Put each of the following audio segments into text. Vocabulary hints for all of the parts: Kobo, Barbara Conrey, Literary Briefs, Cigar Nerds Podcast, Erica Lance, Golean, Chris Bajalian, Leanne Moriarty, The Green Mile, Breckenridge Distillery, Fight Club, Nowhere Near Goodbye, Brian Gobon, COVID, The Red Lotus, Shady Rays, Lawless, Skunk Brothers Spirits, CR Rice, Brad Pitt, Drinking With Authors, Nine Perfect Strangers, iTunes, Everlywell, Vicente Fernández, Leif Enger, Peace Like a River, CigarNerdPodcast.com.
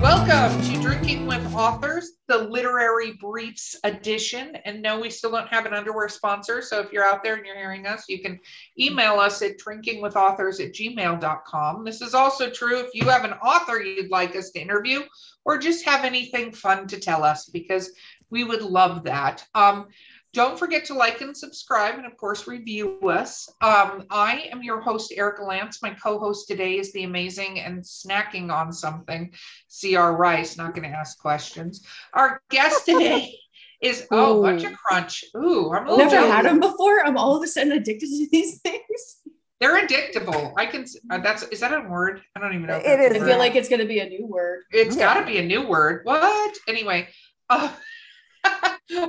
Welcome to Drinking With Authors, the Literary Briefs edition. And no, we still don't have an underwear sponsor. So if you're out there and you're hearing us, you can email us at drinkingwithauthors@gmail.com. This is also true if you have an author you'd like us to interview or just have anything fun to tell us, because we would love that. Don't forget to like and subscribe and, of course, review us. I am your host, Erica Lance. My co-host today is the amazing and snacking on something, CR Rice. Not going to ask questions. Our guest today is, bunch of crunch. Never had them before. I'm all of a sudden addicted to these things. They're addictable. Is that a word? I don't even know. It is. I feel like it's going to be a new word. It's got to be a new word. What? Anyway.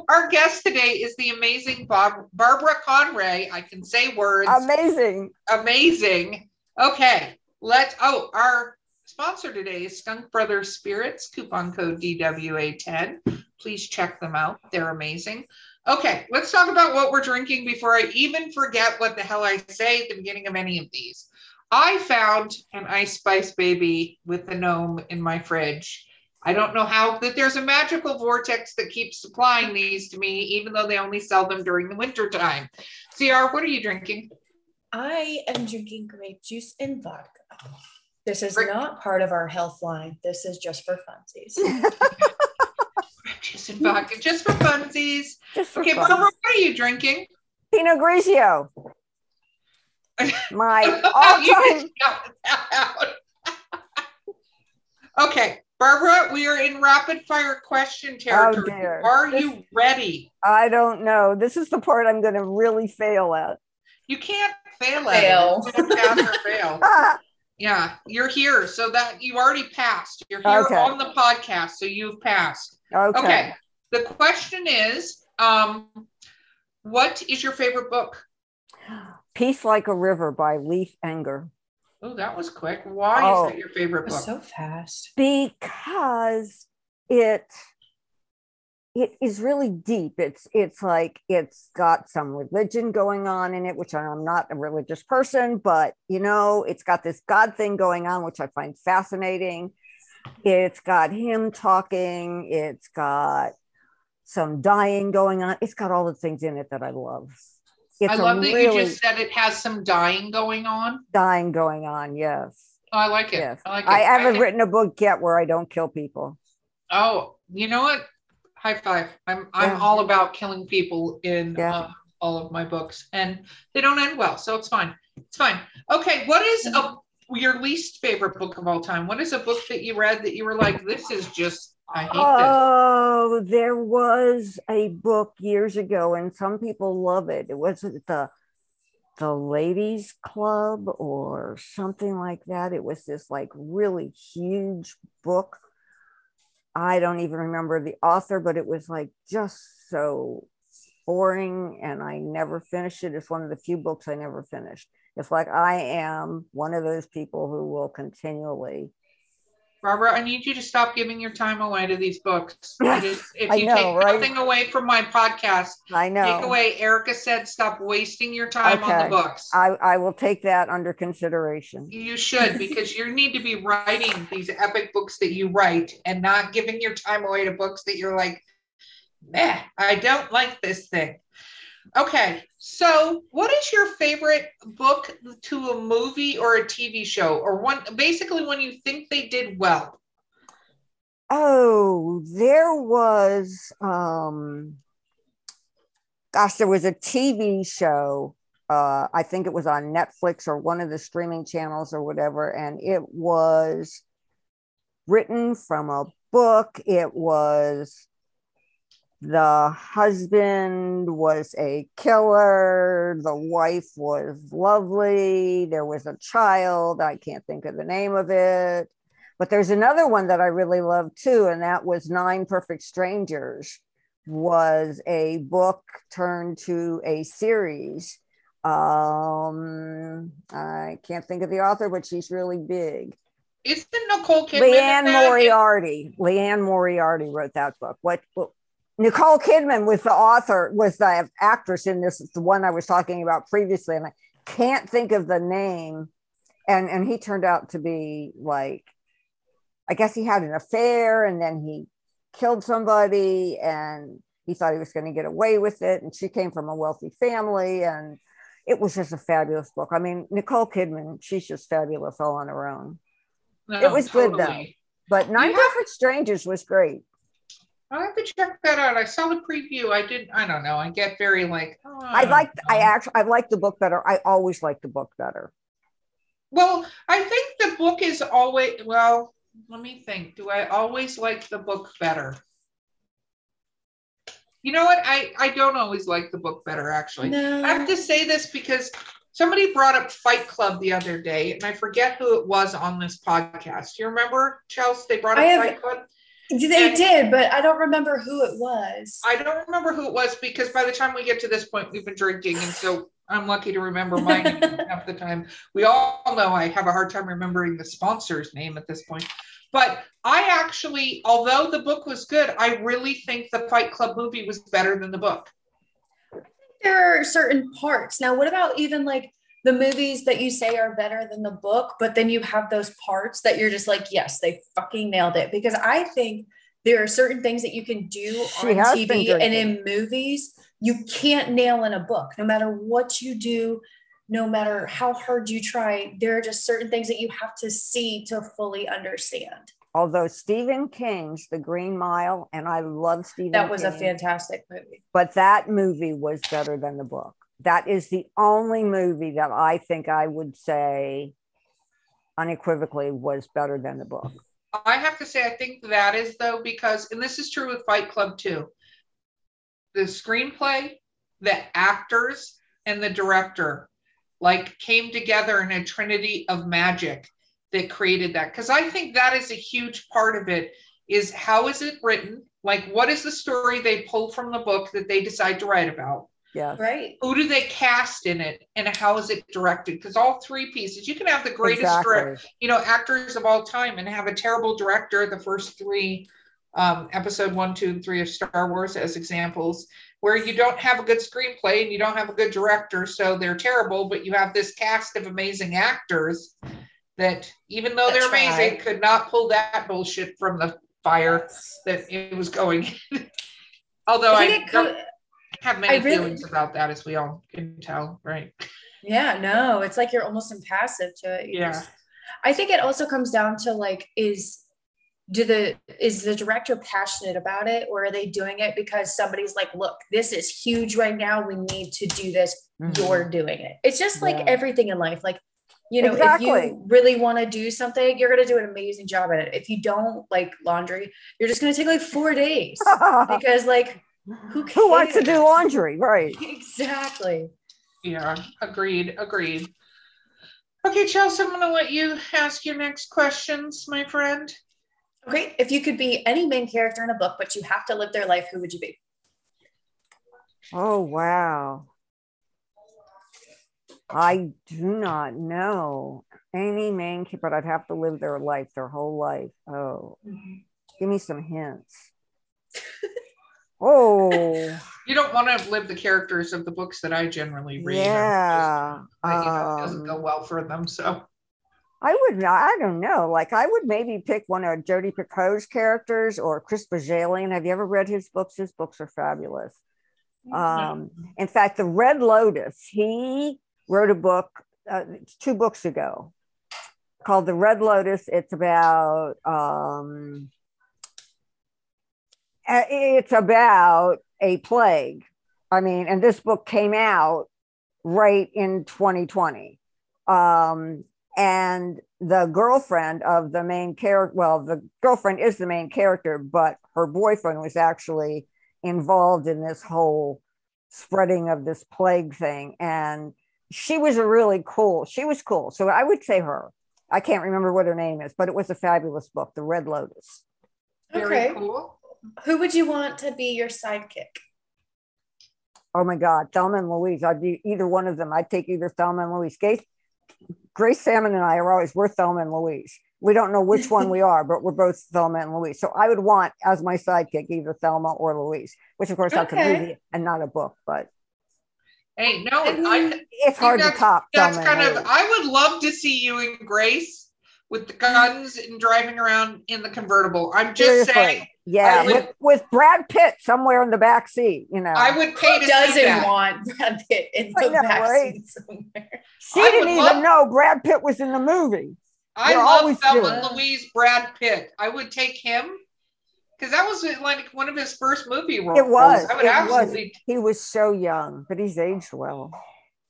Our guest today is the amazing Barbara Conrey. I can say words. Amazing. Okay. Our sponsor today is Skunk Brothers Spirits, coupon code DWA10. Please check them out. They're amazing. Okay. Let's talk about what we're drinking before I even forget what the hell I say at the beginning of any of these. I found an Ice Spice Baby with the gnome in my fridge. I don't know how that there's a magical vortex that keeps supplying these to me, even though they only sell them during the winter time. CR, what are you drinking? I am drinking grape juice and vodka. This is not part of our health line. This is just for funsies. Grape juice and vodka, just for funsies. Barbara, what are you drinking? Pinot Grigio. My all-time. Okay. Barbara, we are in rapid fire question territory. Oh, dear. Are you ready? I don't know. This is the part I'm going to really fail at. You can't fail at it. You can't pass or fail. Yeah, you're here. So that you already passed. You're here on the podcast, so you've passed. Okay. The question is, what is your favorite book? Peace Like a River by Leif Enger. Oh, that was quick. Why is that your favorite book? So fast. Because it is really deep. It's got some religion going on in it, which I'm not a religious person, but it's got this God thing going on, which I find fascinating. It's got him talking. It's got some dying going on. It's got all the things in it that I love. I love that you just said it has some dying going on. Yes. Oh, I like it. Yes. I haven't written a book yet where I don't kill people. Oh, you know what? High five. I'm all about killing people in all of my books, and they don't end well. So it's fine. Okay. What is your least favorite book of all time? What is a book that you read that you were like, this is just, I hate this. Oh, there was a book years ago, and some people love it. It was the Ladies Club or something like that. It was this really huge book. I don't even remember the author, but it was just so boring, and I never finished it. It's one of the few books I never finished. It's I am one of those people who will continually. Barbara, I need you to stop giving your time away to these books. If you take nothing away from my podcast, I know. Take away, Erica said, stop wasting your time on the books. I will take that under consideration. You should, because you need to be writing these epic books that you write and not giving your time away to books that you're like, meh, I don't like this thing. Okay, so what is your favorite book to a movie or a TV show, or one you think they did well? Oh, there was, there was a TV show. I think it was on Netflix or one of the streaming channels or whatever, and it was written from a book. It was. The husband was a killer. The wife was lovely. There was a child. I can't think of the name of it. But there's another one that I really loved too, and that was Nine Perfect Strangers, was a book turned to a series. I can't think of the author, but she's really big. Isn't Nicole Kidman? Leanne Moriarty. Leanne Moriarty wrote that book. What book? Nicole Kidman was the author, was the actress in this, the one I was talking about previously, and I can't think of the name. And he turned out to be like, I guess he had an affair, and then he killed somebody, and he thought he was going to get away with it. And she came from a wealthy family, and it was just a fabulous book. I mean, Nicole Kidman, she's just fabulous all on her own. No, it was totally good though. But Nine Perfect Strangers was great. I have to check that out. I saw the preview. I don't know. I get very like. Oh, I like the book better. I always like the book better. Well, I think the book is always. Well, let me think. Do I always like the book better? You know what? I don't always like the book better, actually. No. I have to say this because somebody brought up Fight Club the other day, and I forget who it was on this podcast. Do you remember, Chelsea? They brought up Fight Club? They did, but I don't remember who it was. I don't remember who it was because by the time we get to this point, we've been drinking, and so I'm lucky to remember mine half the time. We all know I have a hard time remembering the sponsor's name at this point. But I actually, although the book was good, I really think the Fight Club movie was better than the book. I think there are certain parts. Now, what about even like the movies that you say are better than the book, but then you have those parts that you're just like, yes, they fucking nailed it. Because I think there are certain things that you can do on TV and in movies you can't nail in a book. No matter what you do, no matter how hard you try, there are just certain things that you have to see to fully understand. Although Stephen King's The Green Mile, and I love Stephen King. That was a fantastic movie. But that movie was better than the book. That is the only movie that I think I would say unequivocally was better than the book. I have to say, I think that is though, because, and this is true with Fight Club too, the screenplay, the actors, and the director like came together in a trinity of magic that created that. Because I think that is a huge part of it is how is it written? Like, what is the story they pull from the book that they decide to write about? Yeah. Right. Who do they cast in it and how is it directed? Because all three pieces, you can have the greatest, actors of all time and have a terrible director. The first three, episode 1, 2, and 3 of Star Wars as examples, where you don't have a good screenplay and you don't have a good director. So they're terrible, but you have this cast of amazing actors that even though they're amazing, could not pull that bullshit from the fire that it was going. Although I have many feelings about that, as we all can tell, right? Yeah, no, it's like you're almost impassive to it. Yeah, I think it also comes down to like, is the director passionate about it, or are they doing it because somebody's like, look, this is huge right now, we need to do this. Mm-hmm. You're doing it. It's just like everything in life, like, you know, if you really want to do something, you're going to do an amazing job at it. If you don't, like laundry, you're just going to take like 4 days because like, who wants to do laundry? Right. Exactly. Yeah. Agreed. Okay, Chelsea, I'm going to let you ask your next questions, my friend. Okay. If you could be any main character in a book, but you have to live their life, who would you be? Oh, wow. I do not know any main character, but I'd have to live their life, their whole life. Oh, give me some hints. Oh, you don't want to live the characters of the books that I generally read. Yeah, it doesn't go well for them. So I would not. I don't know. Like I would maybe pick one of Jodi Picoult's characters or Chris Bajalian. Have you ever read his books? His books are fabulous. In fact, The Red Lotus. He wrote a book 2 books ago called The Red Lotus. It's about. It's about a plague. I mean, and this book came out right in 2020. And the girlfriend of the main character, well, the girlfriend is the main character, but her boyfriend was actually involved in this whole spreading of this plague thing. And she was cool. So I would say her. I can't remember what her name is, but it was a fabulous book, The Red Lotus. Okay. Very cool. Who would you want to be your sidekick? Oh my God, Thelma and Louise. I'd be either one of them. I'd take either Thelma and Louise. Grace Salmon and I are always, we're Thelma and Louise. We don't know which one we are, but we're both Thelma and Louise. So I would want as my sidekick, either Thelma or Louise, which of course that's a movie and not a book, but. Hey, no, it's hard to top. That's kind of, I would love to see you and Grace with the guns and driving around in the convertible. I'm just saying. Yeah, would, with Brad Pitt somewhere in the back seat, you know. I would pay to see that. Who doesn't want Brad Pitt in the back seat somewhere? She didn't even know Brad Pitt was in the movie. I love Thelma and Louise, Brad Pitt. I would take him because that was like one of his first movie roles. It was. I would absolutely. He was so young, but he's aged well.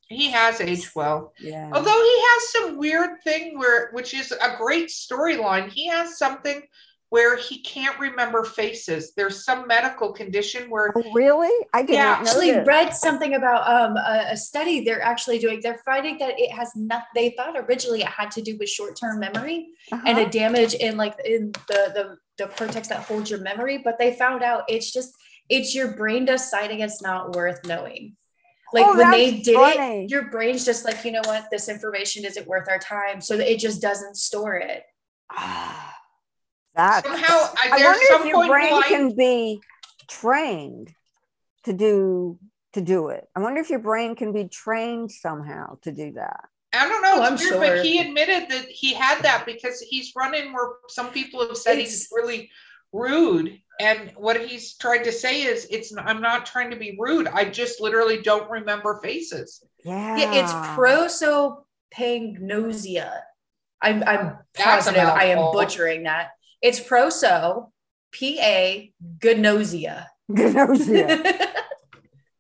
He has aged well. Yeah. Although he has some weird thing which is a great storyline. He has something where he can't remember faces. There's some medical condition where. Oh, really? I didn't know. Actually read something about a study they're actually doing. They're finding that it has nothing. They thought originally it had to do with short-term memory and a damage in the cortex that holds your memory. But they found out it's your brain deciding it's not worth knowing. Like when they did it, your brain's just like, you know what? This information isn't worth our time. So it just doesn't store it. That somehow I wonder if your brain can be trained to do it. I wonder if your brain can be trained somehow to do that. I don't know. It's weird, but he admitted that he had that because he's running where some people have said he's really rude. And what he's tried to say is, I'm not trying to be rude. I just literally don't remember faces. Yeah it's prosopagnosia. I'm positive I am butchering that. It's proso, P-A-gnosia. Gnosia.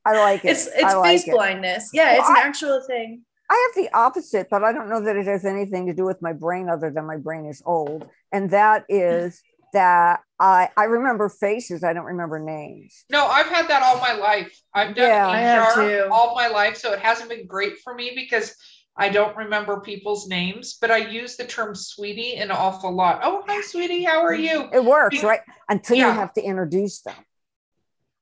I like it. It's like face blindness. Yeah, it's an actual thing. I have the opposite, but I don't know that it has anything to do with my brain other than my brain is old. And that is that I remember faces. I don't remember names. No, I've had that all my life. I've done ER all my life. So it hasn't been great for me because I don't remember people's names, but I use the term sweetie an awful lot. Oh, hi, sweetie. How are you? It works, right? Until you have to introduce them.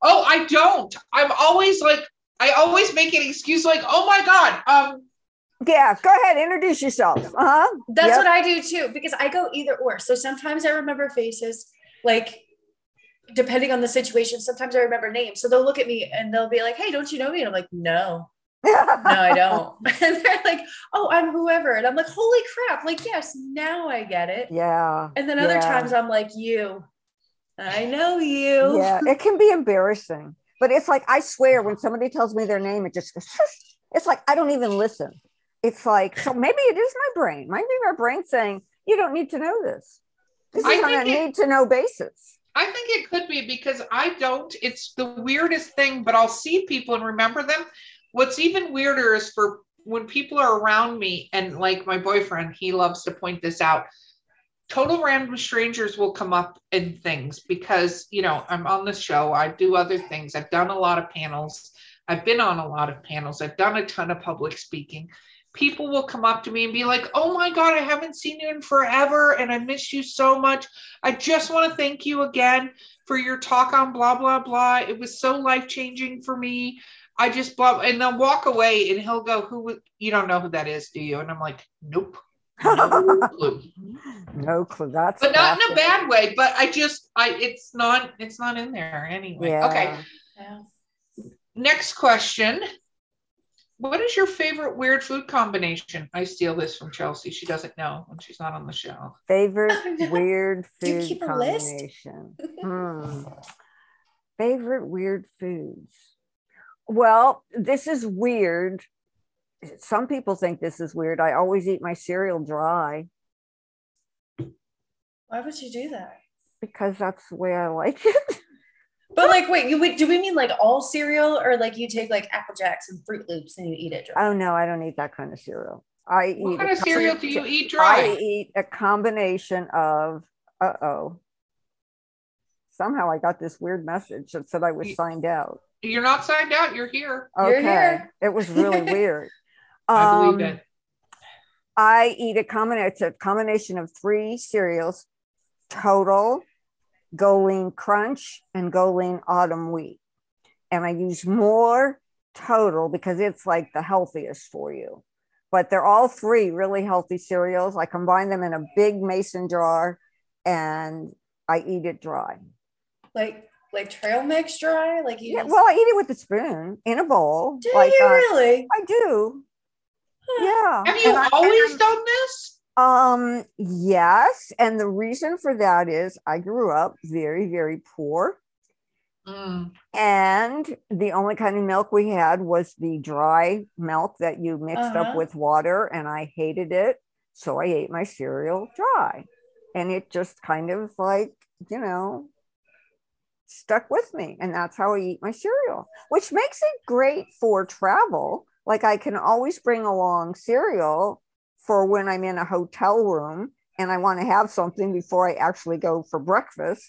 Oh, I don't. I'm always like, I always make an excuse like, oh my God. Yeah, go ahead. Introduce yourself. That's what I do too, because I go either or. So sometimes I remember faces, like depending on the situation, sometimes I remember names. So they'll look at me and they'll be like, hey, don't you know me? And I'm like, no. No, I don't. And they're like, oh, I'm whoever. And I'm like, holy crap. Like, yes, now I get it. Yeah. And then other times I'm like, I know you. Yeah, it can be embarrassing. But it's like, I swear when somebody tells me their name, it just goes, it's like, I don't even listen. It's like, so maybe it is my brain. Maybe my brain's saying, you don't need to know this. This is on a need to know basis. I think it could be because I don't. It's the weirdest thing, but I'll see people and remember them. What's even weirder is for when people are around me and like my boyfriend, he loves to point this out. Total random strangers will come up in things because, you know, I'm on the show. I do other things. I've done a lot of panels. I've been on a lot of panels. I've done a ton of public speaking. People will come up to me and be like, oh my God, I haven't seen you in forever. And I miss you so much. I just want to thank you again for your talk on blah, blah, blah. It was so life-changing for me. I just and they'll walk away and he'll go, you don't know who that is, do you? And I'm like, nope. No clue. No clue. That's but not in a bad way, but it's not in there anyway. Yeah. Okay. Yeah. Next question. What is your favorite weird food combination? I steal this from Chelsea. She doesn't know when she's not on the show. Favorite weird food combination. Favorite weird foods. Well, this is weird. Some people think this is weird. I always eat my cereal dry. Why would you do that? Because that's the way I like it. But like, wait, do we mean like all cereal or like you take like Apple Jacks and Fruit Loops and you eat it dry? Oh no, I don't eat that kind of cereal. What kind of cereal do you eat dry? I eat a combination of, somehow I got this weird message that said I was signed out. You're not signed out. You're here. Okay. You're here. It was really weird. I believe it. I eat a combination of three cereals, Total, Golean Crunch, and Golean Autumn Wheat. And I use more Total because it's like the healthiest for you. But they're all three really healthy cereals. I combine them in a big mason jar and I eat it dry. Like trail mix dry? Like you? Yeah, well, I eat it with a spoon in a bowl. Do like, you really? I do. Huh. Yeah. Have you always done this? Yes. And the reason for that is I grew up very, very poor. Mm. And the only kind of milk we had was the dry milk that you mixed up with water. And I hated it. So I ate my cereal dry. And it just kind of like, you know, stuck with me. And that's how I eat my cereal, which makes it great for travel. Like I can always bring along cereal for when I'm in a hotel room and I want to have something before I actually go for breakfast.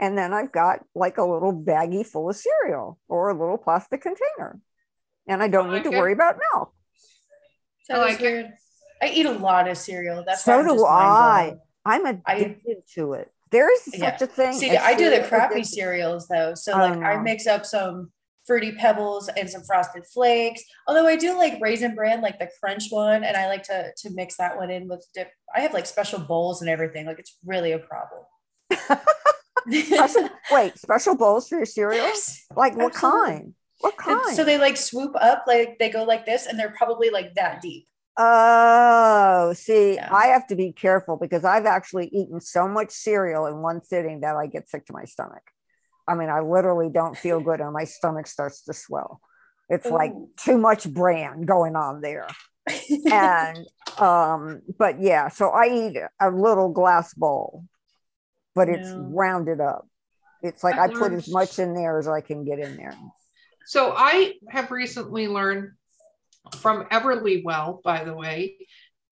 And then I've got like a little baggie full of cereal or a little plastic container. And I don't need to worry about milk. So like I eat a lot of cereal. That's so do I. I'm addicted to it. There is such a thing. See, I do the crappy cereals though. So like I mix up some Fruity Pebbles and some Frosted Flakes. Although I do like Raisin Bran, like the crunch one. And I like to mix that one in with dip. I have like special bowls and everything. Like it's really a problem. Special bowls for your cereals? Like what kind? What kind? So they like swoop up, like they go like this and they're probably like that deep. Oh, see, yeah. I have to be careful because I've actually eaten so much cereal in one sitting that I get sick to my stomach. I mean, I literally don't feel good and my stomach starts to swell. It's like too much bran going on there. And, but yeah, so I eat a little glass bowl, but it's rounded up. It's like I put as much in there as I can get in there. So I have recently learned from Everlywell, by the way,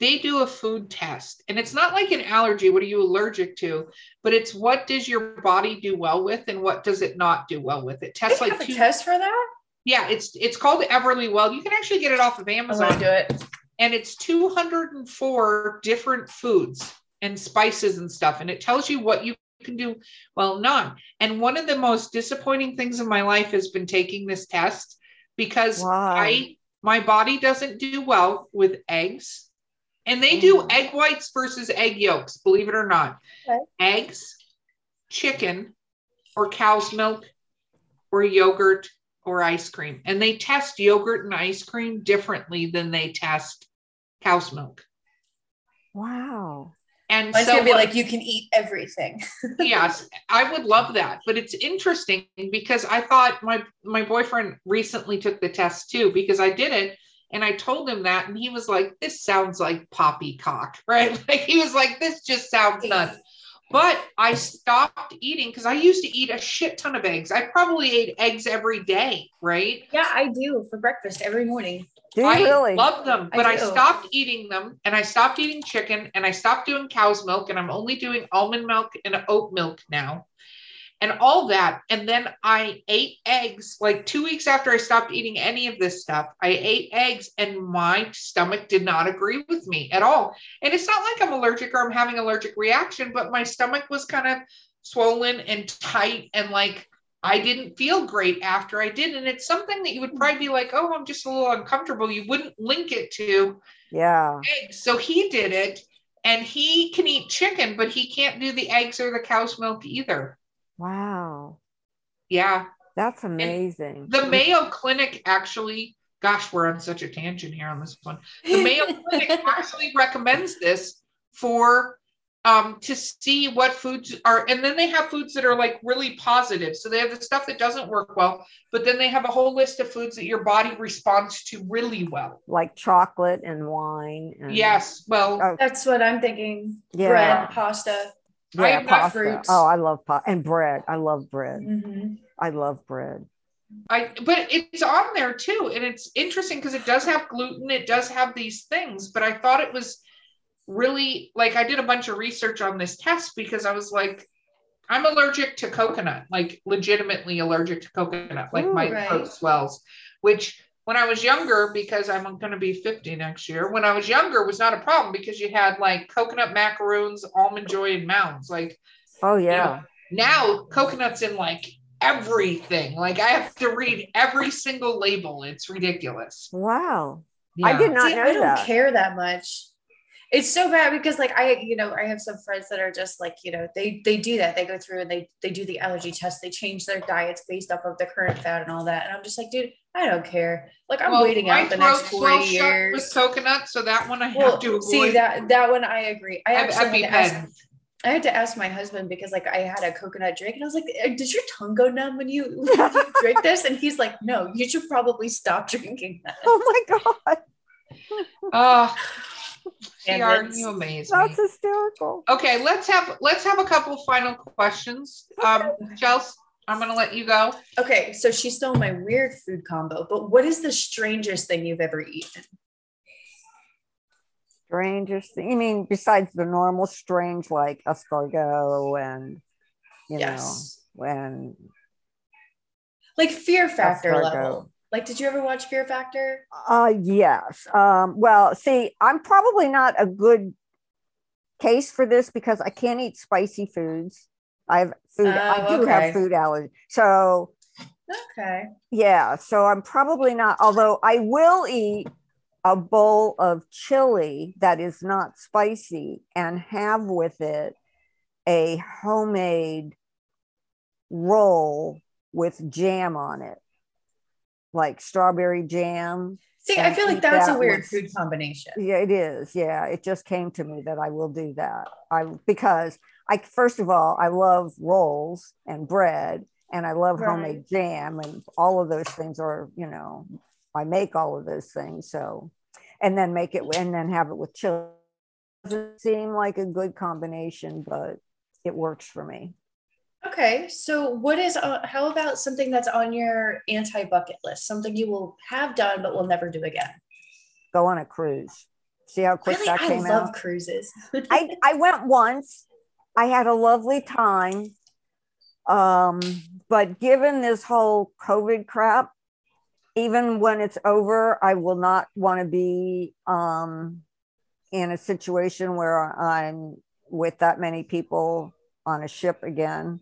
they do a food test and it's not like an allergy. What are you allergic to? But it's what does your body do well with and what does it not do well with? It tests they like have a test for that. Yeah. It's called Everlywell. You can actually get it off of Amazon. Oh, do it. And it's 204 different foods and spices and stuff. And it tells you what you can do well, not. And one of the most disappointing things in my life has been taking this test because my body doesn't do well with eggs, and they do egg whites versus egg yolks, believe it or not. Okay. Eggs, chicken, or cow's milk, or yogurt, or ice cream. And they test yogurt and ice cream differently than they test cow's milk. Wow. And well, so it's going to be like, you can eat everything. Yes, I would love that. But it's interesting because I thought my boyfriend recently took the test too, because I did it and I told him that. And he was like, this sounds like poppycock, right? Like he was like, this just sounds nuts. But I stopped eating because I used to eat a shit ton of eggs. I probably ate eggs every day, right? Yeah, I do for breakfast every morning. I love them, but I stopped eating them and I stopped eating chicken and I stopped doing cow's milk and I'm only doing almond milk and oat milk now and all that. And then I ate eggs like 2 weeks after I stopped eating any of this stuff. I ate eggs and my stomach did not agree with me at all. And it's not like I'm allergic or I'm having an allergic reaction, but my stomach was kind of swollen and tight and like I didn't feel great after I did. And it's something that you would probably be like, oh, I'm just a little uncomfortable. You wouldn't link it to eggs. So he did it and he can eat chicken, but he can't do the eggs or the cow's milk either. Wow. Yeah. That's amazing. And the Mayo Clinic actually, gosh, we're on such a tangent here on this one. The Mayo Clinic actually recommends this for to see what foods are, and then they have foods that are like really positive. So they have the stuff that doesn't work well, but then they have a whole list of foods that your body responds to really well. Like chocolate and wine. Yes. Well, that's what I'm thinking. Yeah. Bread, pasta. Yeah, I am not fruits. Oh, I love pasta and bread. I love bread. Mm-hmm. I love bread. But it's on there too. And it's interesting because it does have gluten. It does have these things, but I thought it was really like I did a bunch of research on this test because I was like, I'm allergic to coconut, like legitimately allergic to coconut, like my throat swells, which when I was younger, because I'm going to be 50 next year, when I was younger, it was not a problem because you had like coconut macaroons, Almond Joy, and Mounds. Like, oh yeah. You know, now coconuts in like everything. Like I have to read every single label. It's ridiculous. Wow. Yeah. I did not know that. I don't care that much. It's so bad because like I, you know, I have some friends that are just like, you know, they do that. They go through and they do the allergy test. They change their diets based off of the current fad and all that. And I'm just like, dude, I don't care. Like I'm waiting out the next 40 years with coconut. So that one I have to avoid. See that one. I agree. I had to ask my husband because like I had a coconut drink and I was like, did your tongue go numb when you drink this? And he's like, no, you should probably stop drinking that. Oh my God. You amaze me. That's hysterical. Okay, let's have a couple final questions. Chelsea, I'm gonna let you go. Okay, so she stole my weird food combo, but what is the strangest thing you've ever eaten? Strangest thing? You mean besides the normal strange like escargot and you know and like Fear Factor escargot level? Like, did you ever watch Fear Factor? Yes. Well, see, I'm probably not a good case for this because I can't eat spicy foods. I do have food allergy. So, okay. Yeah. So I'm probably not, although I will eat a bowl of chili that is not spicy and have with it a homemade roll with jam on it. Like strawberry jam. See, I feel like that's a weird food combination. Yeah, it is. Yeah, it just came to me that I will do that. Because first of all, I love rolls and bread, and I love homemade jam, and all of those things are, you know, I make all of those things. So, and then make it and then have it with chili. It doesn't seem like a good combination, but it works for me. Okay, so what is, how about something that's on your anti-bucket list? Something you will have done, but will never do again? Go on a cruise. See how quick that came out? I love cruises. I went once. I had a lovely time. But given this whole COVID crap, even when it's over, I will not want to be in a situation where I'm with that many people on a ship again.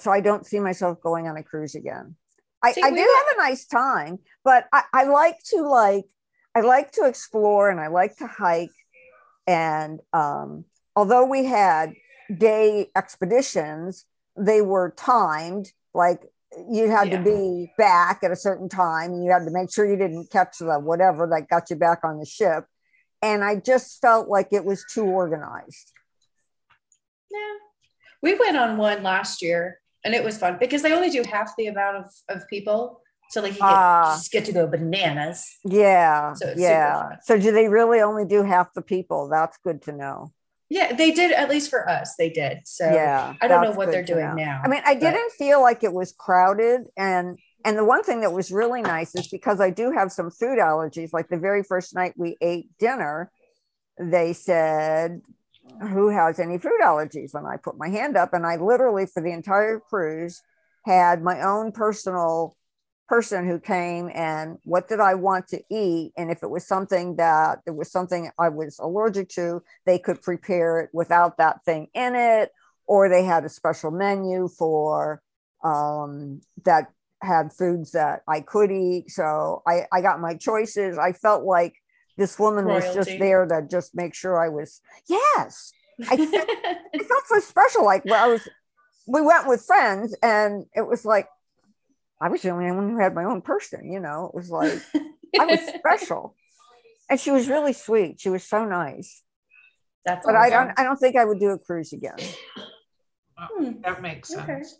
So I don't see myself going on a cruise again. I do have a nice time, but I like to explore and I like to hike. And although we had day expeditions, they were timed. Like you had to be back at a certain time and you had to make sure you didn't catch the whatever that got you back on the ship. And I just felt like it was too organized. Yeah. We went on one last year and it was fun because they only do half the amount of people. So like you just get to go bananas. Yeah. So it's super fun. So do they really only do half the people? That's good to know. Yeah, they did. At least for us, they did. So yeah, I don't know what they're doing now. I mean, I didn't feel like it was crowded. And the one thing that was really nice is because I do have some food allergies. Like the very first night we ate dinner, they said, who has any food allergies? And I put my hand up and I literally for the entire cruise had my own personal person who came and what did I want to eat? And if it was something that there was something I was allergic to, they could prepare it without that thing in it, or they had a special menu for that had foods that I could eat. So I got my choices. I felt like this woman was just there to just make sure I was, yes. I felt so special. Like well, we went with friends and it was like, I was the only one who had my own person, you know, it was like, I was special. And she was really sweet. She was so nice. That's but awesome. I don't think I would do a cruise again. That makes sense.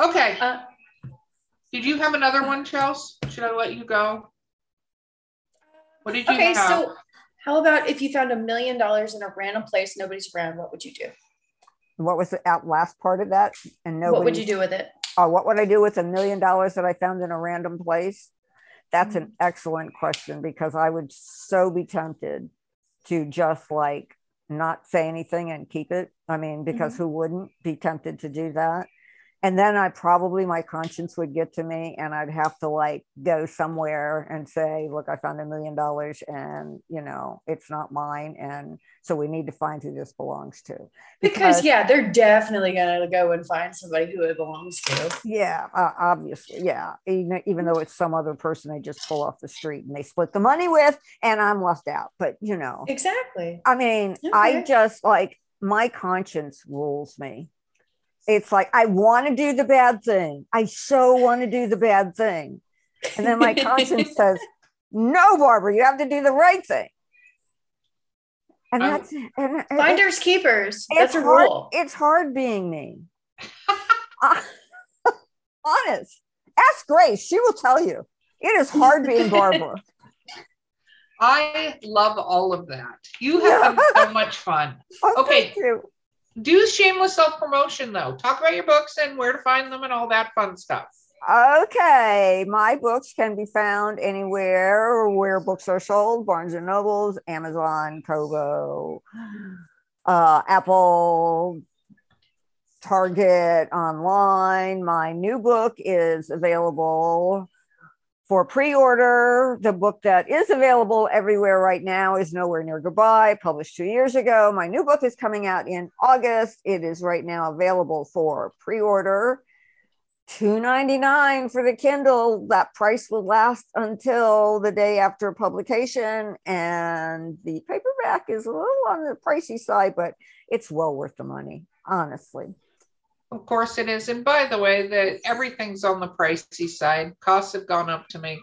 Okay. Did you have another one, Chelsea? Should I let you go? What did you have? So how about if you found $1 million in a random place, nobody's around, what would you do? What was the last part of that? And nobody. What would you do with it? Oh, what would I do with $1 million that I found in a random place? That's an excellent question because I would so be tempted to just like not say anything and keep it. I mean, because who wouldn't be tempted to do that? And then I probably, my conscience would get to me and I'd have to like go somewhere and say, look, I found $1 million and, you know, it's not mine. And so we need to find who this belongs to. Because yeah, they're definitely going to go and find somebody who it belongs to. Yeah, obviously. Yeah. Even though it's some other person they just pull off the street and they split the money with, and I'm left out. But, you know. Exactly. I mean, okay. I just like, my conscience rules me. It's like, I want to do the bad thing. I so want to do the bad thing. And then my conscience says, no, Barbara, you have to do the right thing. And that's and finders keepers. That's a rule. It's hard being me. Honest. Ask Grace. She will tell you. It is hard being Barbara. I love all of that. You have so much fun. Okay. Thank you. Do shameless self-promotion, though. Talk about your books and where to find them and all that fun stuff. Okay. My books can be found anywhere where books are sold. Barnes & Nobles, Amazon, Kobo, Apple, Target, online. My new book is available for pre-order. The book that is available everywhere right now is Nowhere Near Goodbye, published 2 years ago. My new book is coming out in August. It is right now available for pre-order. $2.99 for the Kindle. That price will last until the day after publication. And the paperback is a little on the pricey side, but it's well worth the money, honestly. Of course it is. And by the way, that everything's on the pricey side. Costs have gone up to make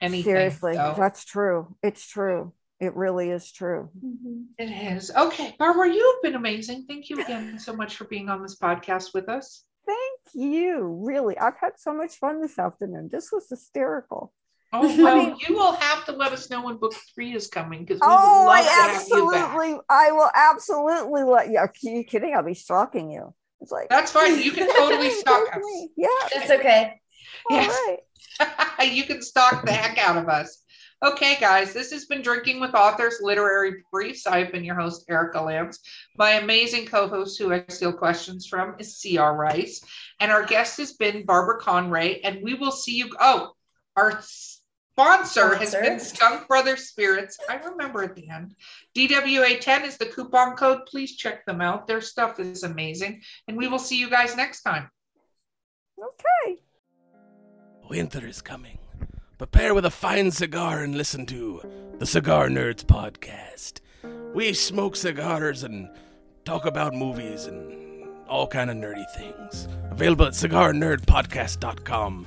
anything. Seriously, so. That's true. It's true. It really is true. Mm-hmm. It is. Okay, Barbara, you've been amazing. Thank you again so much for being on this podcast with us. Thank you. Really, I've had so much fun this afternoon. This was hysterical. Oh, well, I mean, you will have to let us know when book 3 is coming, because we would love to have you back. I will absolutely let you. Are you kidding? I'll be stalking you. It's like, that's fine. You can totally stalk us. Yeah, that's okay. Yes. All right. You can stalk the heck out of us. Okay, guys, this has been Drinking with Authors Literary Briefs. I've been your host, Erica Lance. My amazing co-host, who I steal questions from, is CR Rice. And our guest has been Barbara Conrey. And we will see you. Oh, our sponsor has been Skunk Brothers Spirits. I remember at the end. DWA10 is the coupon code. Please check them out. Their stuff is amazing. And we will see you guys next time. Okay. Winter is coming. Prepare with a fine cigar and listen to the Cigar Nerds Podcast. We smoke cigars and talk about movies and all kind of nerdy things. Available at CigarNerdPodcast.com.